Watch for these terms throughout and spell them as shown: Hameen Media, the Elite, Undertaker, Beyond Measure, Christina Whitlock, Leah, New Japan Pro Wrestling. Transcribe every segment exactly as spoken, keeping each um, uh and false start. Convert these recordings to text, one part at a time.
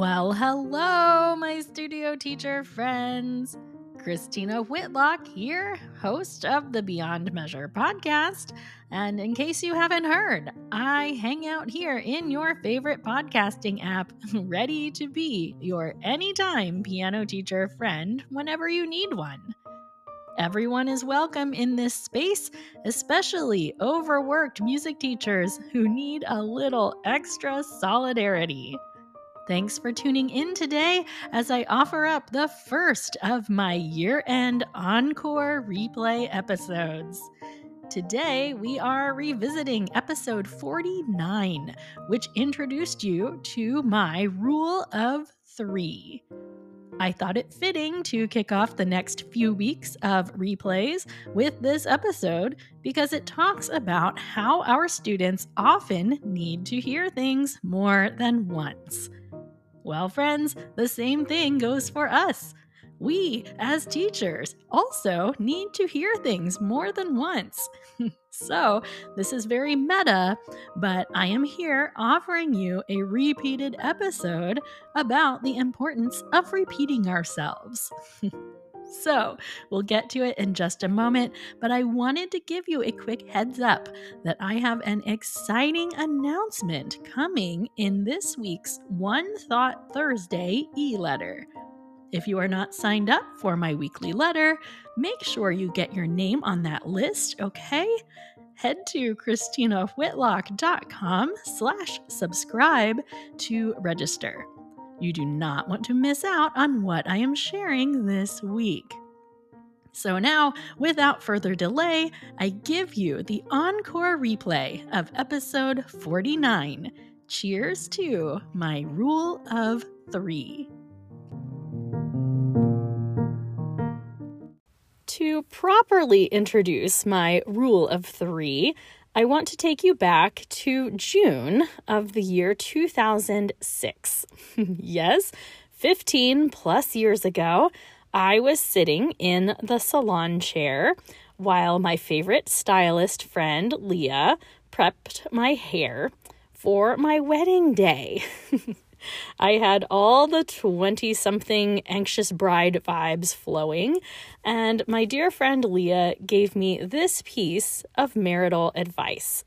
Well, hello, my studio teacher friends. Christina Whitlock here, host of the Beyond Measure podcast. And in case you haven't heard, I hang out here in your favorite podcasting app, ready to be your anytime piano teacher friend whenever you need one. Everyone is welcome in this space, especially overworked music teachers who need a little extra solidarity. Thanks for tuning in today as I offer up the first of my year-end encore replay episodes. Today we are revisiting episode forty-nine, which introduced you to my rule of three. I thought it fitting to kick off the next few weeks of replays with this episode because it talks about how our students often need to hear things more than once. Well, friends, the same thing goes for us. We, as teachers, also need to hear things more than once. So, this is very meta, but I am here offering you a repeated episode about the importance of repeating ourselves. So, we'll get to it in just a moment, but I wanted to give you a quick heads up that I have an exciting announcement coming in this week's One Thought Thursday e-letter. If you are not signed up for my weekly letter, make sure you get your name on that list, okay? Head to christinawhitlock.com slash subscribe to register. You do not want to miss out on what I am sharing this week. So now, without further delay, I give you the encore replay of episode forty-nine. Cheers to my rule of three. To properly introduce my rule of three, I want to take you back to June of the year two thousand six. Yes, fifteen plus years ago, I was sitting in the salon chair while my favorite stylist friend, Leah, prepped my hair for my wedding day. I had all the twenty-something anxious bride vibes flowing, and my dear friend Leah gave me this piece of marital advice.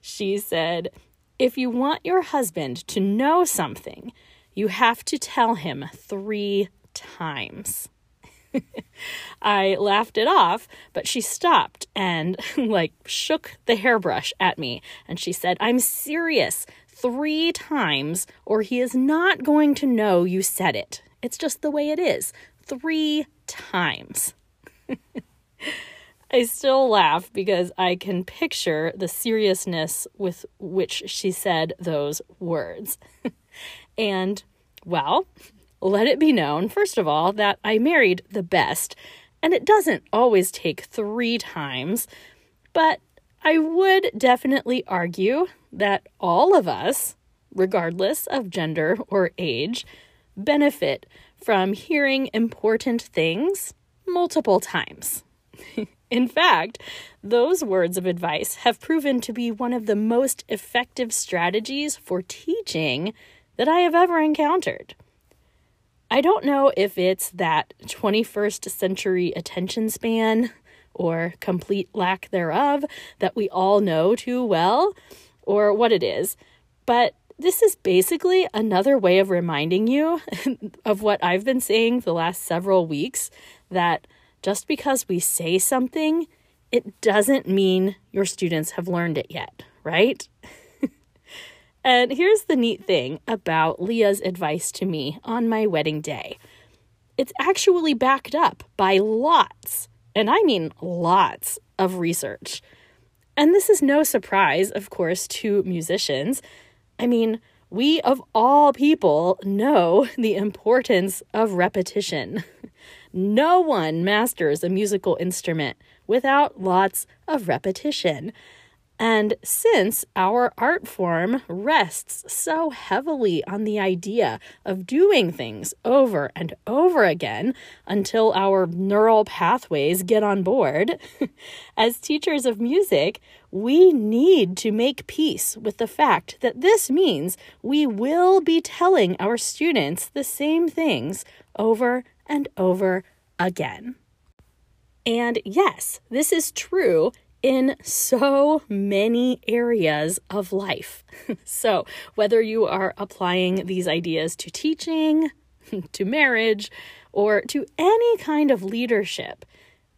She said, if you want your husband to know something, you have to tell him three times. I laughed it off, but she stopped and like shook the hairbrush at me, and she said, I'm serious. Three times, or he is not going to know you said it. It's just the way it is. Three times. I still laugh because I can picture the seriousness with which she said those words. And, well, let it be known, first of all, that I married the best, and it doesn't always take three times, but I would definitely argue that all of us, regardless of gender or age, benefit from hearing important things multiple times. In fact, those words of advice have proven to be one of the most effective strategies for teaching that I have ever encountered. I don't know if it's that twenty-first century attention span or complete lack thereof that we all know too well, or what it is, but this is basically another way of reminding you of what I've been saying the last several weeks, that just because we say something, it doesn't mean your students have learned it yet, right? And here's the neat thing about Leah's advice to me on my wedding day. It's actually backed up by lots, and I mean lots, of research. And this is no surprise, of course, to musicians. I mean, we of all people know the importance of repetition. No one masters a musical instrument without lots of repetition. And since our art form rests so heavily on the idea of doing things over and over again until our neural pathways get on board, as teachers of music, we need to make peace with the fact that this means we will be telling our students the same things over and over again. And yes, this is true in so many areas of life. So whether you are applying these ideas to teaching, to marriage, or to any kind of leadership,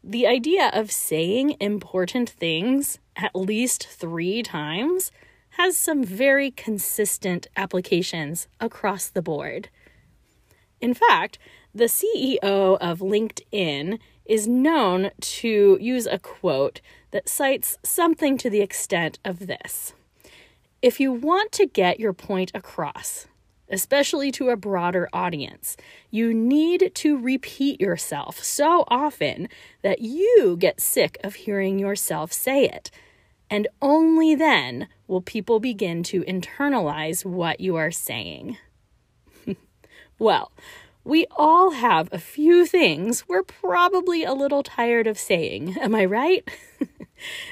the idea of saying important things at least three times has some very consistent applications across the board. In fact, the C E O of LinkedIn is known to use a quote that cites something to the extent of this. If you want to get your point across, especially to a broader audience, you need to repeat yourself so often that you get sick of hearing yourself say it. And only then will people begin to internalize what you are saying. Well, we all have a few things we're probably a little tired of saying, am I right?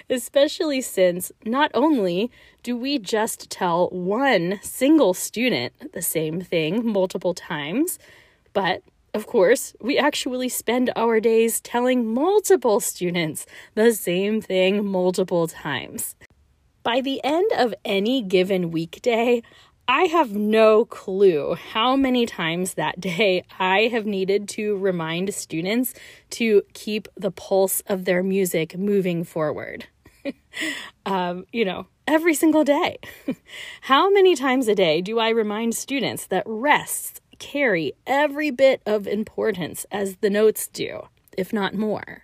Especially since not only do we just tell one single student the same thing multiple times, but of course, we actually spend our days telling multiple students the same thing multiple times. By the end of any given weekday, I have no clue how many times that day I have needed to remind students to keep the pulse of their music moving forward. um, you know, every single day. How many times a day do I remind students that rests carry every bit of importance as the notes do, if not more?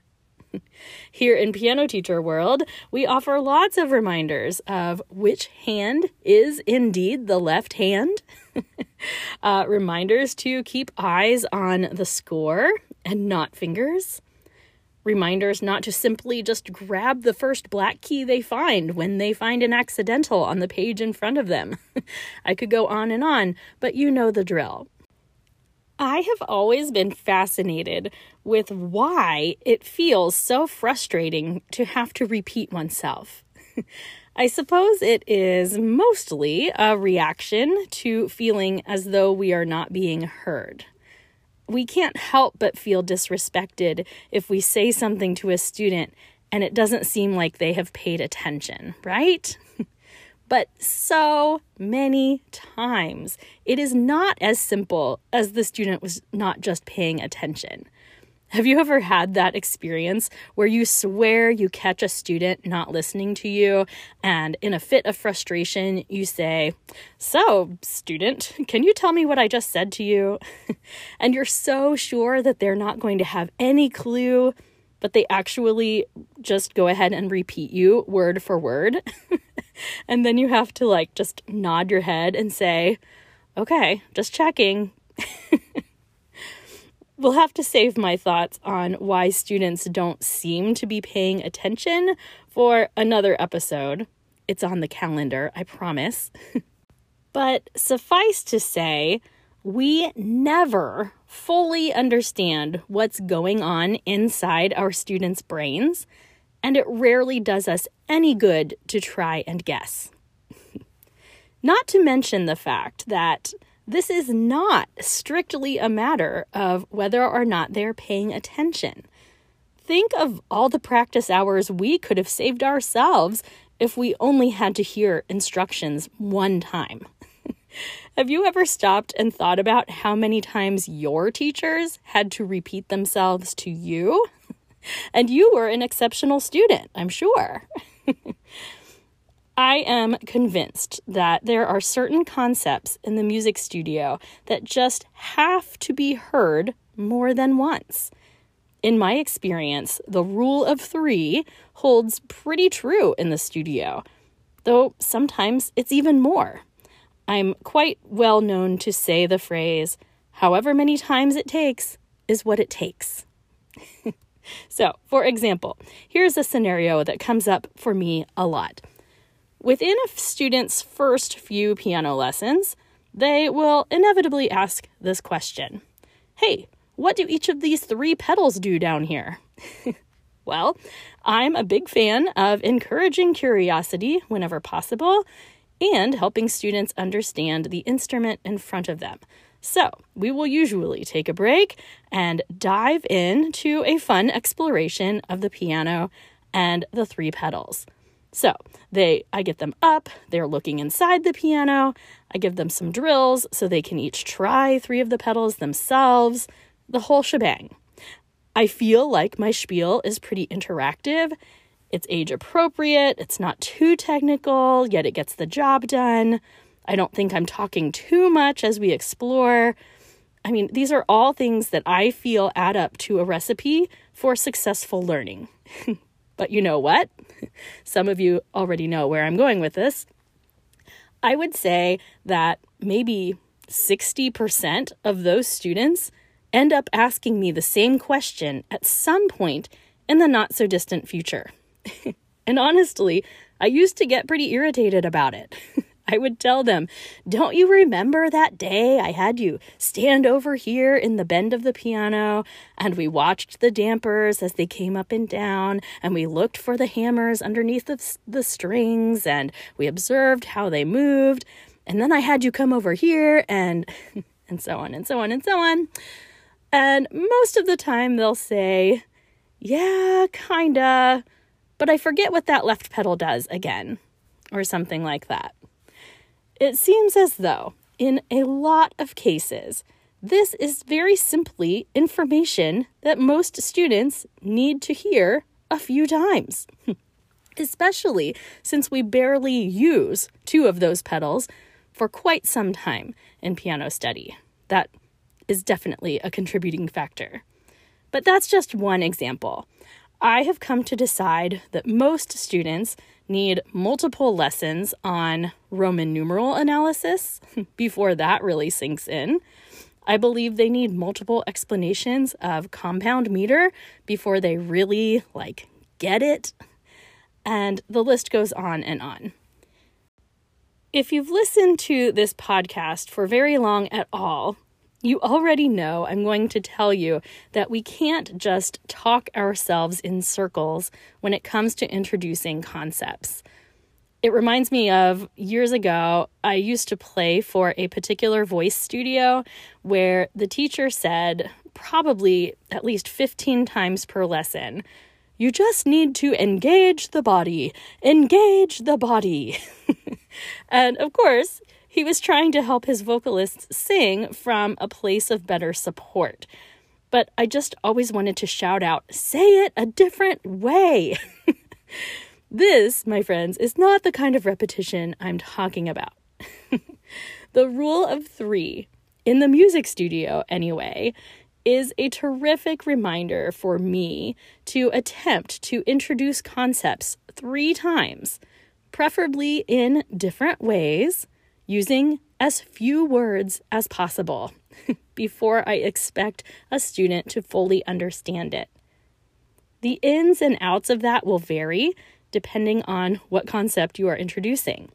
Here in Piano Teacher World, we offer lots of reminders of which hand is indeed the left hand, uh, reminders to keep eyes on the score and not fingers, reminders not to simply just grab the first black key they find when they find an accidental on the page in front of them. I could go on and on, but you know the drill. I have always been fascinated with why it feels so frustrating to have to repeat oneself. I suppose it is mostly a reaction to feeling as though we are not being heard. We can't help but feel disrespected if we say something to a student and it doesn't seem like they have paid attention, right? But so many times, it is not as simple as the student was not just paying attention. Have you ever had that experience where you swear you catch a student not listening to you, and in a fit of frustration, you say, "So, student, can you tell me what I just said to you?" And you're so sure that they're not going to have any clue, but they actually just go ahead and repeat you word for word. And then you have to like just nod your head and say, "Okay, just checking." We'll have to save my thoughts on why students don't seem to be paying attention for another episode. It's on the calendar, I promise. But suffice to say, we never fully understand what's going on inside our students' brains, and it rarely does us any good to try and guess. Not to mention the fact that this is not strictly a matter of whether or not they're paying attention. Think of all the practice hours we could have saved ourselves if we only had to hear instructions one time. Have you ever stopped and thought about how many times your teachers had to repeat themselves to you? And you were an exceptional student, I'm sure. I am convinced that there are certain concepts in the music studio that just have to be heard more than once. In my experience, the rule of three holds pretty true in the studio, though sometimes it's even more. I'm quite well known to say the phrase, "However many times it takes is what it takes." So, for example, here's a scenario that comes up for me a lot. Within a student's first few piano lessons, they will inevitably ask this question. Hey, what do each of these three pedals do down here? Well, I'm a big fan of encouraging curiosity whenever possible and helping students understand the instrument in front of them. So we will usually take a break and dive into a fun exploration of the piano and the three pedals. So they, I get them up, they're looking inside the piano, I give them some drills so they can each try three of the pedals themselves, the whole shebang. I feel like my spiel is pretty interactive, it's age appropriate, it's not too technical, yet it gets the job done. I don't think I'm talking too much as we explore. I mean, these are all things that I feel add up to a recipe for successful learning. But you know what? Some of you already know where I'm going with this. I would say that maybe sixty percent of those students end up asking me the same question at some point in the not-so-distant future. And honestly, I used to get pretty irritated about it. I would tell them, don't you remember that day I had you stand over here in the bend of the piano and we watched the dampers as they came up and down and we looked for the hammers underneath the, the strings and we observed how they moved and then I had you come over here and and so on and so on and so on. And most of the time they'll say, yeah, kinda, but I forget what that left pedal does again or something like that. It seems as though, in a lot of cases, this is very simply information that most students need to hear a few times, especially since we barely use two of those pedals for quite some time in piano study. That is definitely a contributing factor. But that's just one example. I have come to decide that most students need multiple lessons on Roman numeral analysis before that really sinks in. I believe they need multiple explanations of compound meter before they really, like, get it. And the list goes on and on. If you've listened to this podcast for very long at all, you already know I'm going to tell you that we can't just talk ourselves in circles when it comes to introducing concepts. It reminds me of years ago, I used to play for a particular voice studio where the teacher said probably at least fifteen times per lesson, you just need to engage the body, engage the body. And of course, he was trying to help his vocalists sing from a place of better support. But I just always wanted to shout out, say it a different way. This, my friends, is not the kind of repetition I'm talking about. The rule of three, in the music studio anyway, is a terrific reminder for me to attempt to introduce concepts three times, preferably in different ways, using as few words as possible before I expect a student to fully understand it. The ins and outs of that will vary depending on what concept you are introducing.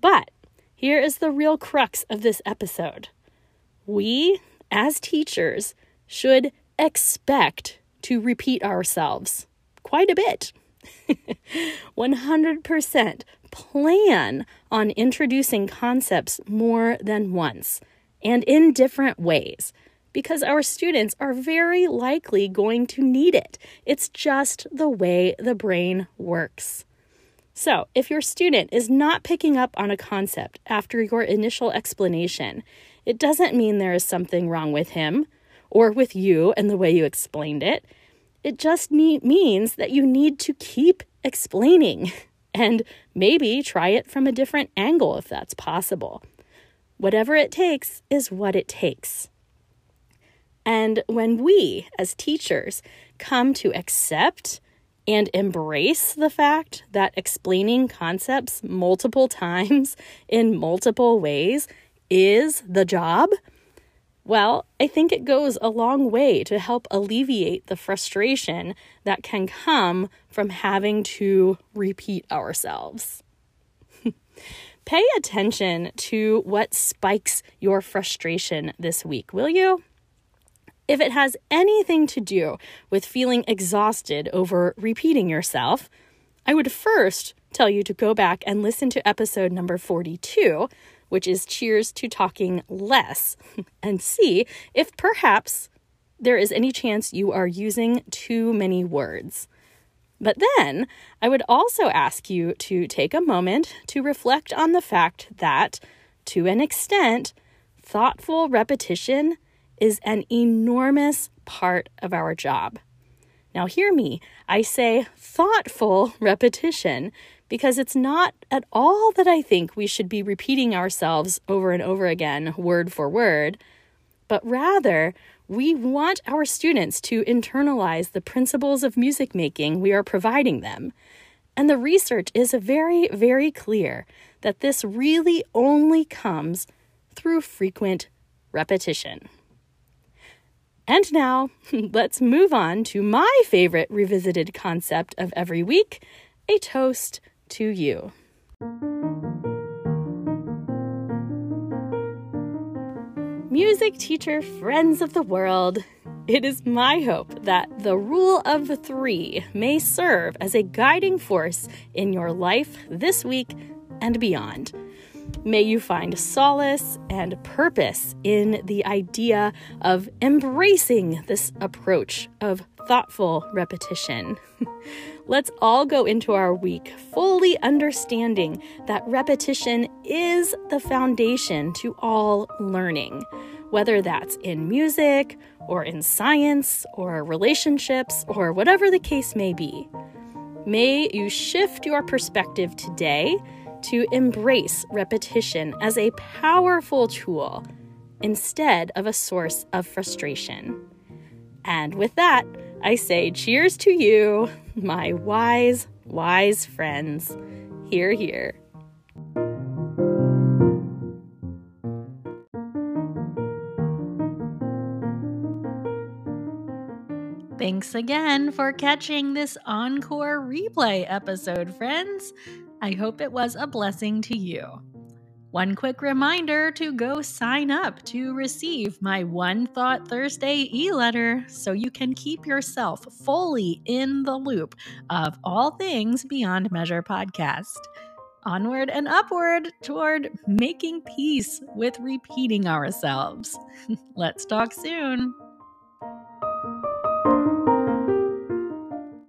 But here is the real crux of this episode. We, as teachers, should expect to repeat ourselves quite a bit. one hundred percent plan on introducing concepts more than once and in different ways because our students are very likely going to need it. It's just the way the brain works. So if your student is not picking up on a concept after your initial explanation, it doesn't mean there is something wrong with him or with you and the way you explained it. It just need, means that you need to keep explaining and maybe try it from a different angle if that's possible. Whatever it takes is what it takes. And when we, as teachers, come to accept and embrace the fact that explaining concepts multiple times in multiple ways is the job, well, I think it goes a long way to help alleviate the frustration that can come from having to repeat ourselves. Pay attention to what spikes your frustration this week, will you? If it has anything to do with feeling exhausted over repeating yourself, I would first tell you to go back and listen to episode number forty-two, which is Cheers to Talking Less, and see if perhaps there is any chance you are using too many words. But then I would also ask you to take a moment to reflect on the fact that, to an extent, thoughtful repetition is an enormous part of our job. Now hear me, I say thoughtful repetition because it's not at all that I think we should be repeating ourselves over and over again, word for word, but rather we want our students to internalize the principles of music making we are providing them. And the research is very, very clear that this really only comes through frequent repetition. And now, let's move on to my favorite revisited concept of every week, a toast to you. Music teacher friends of the world, it is my hope that the rule of three may serve as a guiding force in your life this week and beyond. May you find solace and purpose in the idea of embracing this approach of thoughtful repetition. Let's all go into our week fully understanding that repetition is the foundation to all learning, whether that's in music or in science or relationships or whatever the case may be. May you shift your perspective today to embrace repetition as a powerful tool instead of a source of frustration. And with that, I say cheers to you, my wise, wise friends. Hear, hear. Thanks again for catching this encore replay episode, friends. I hope it was a blessing to you. One quick reminder to go sign up to receive my One Thought Thursday e-letter so you can keep yourself fully in the loop of all things Beyond Measure podcast. Onward and upward toward making peace with repeating ourselves. Let's talk soon.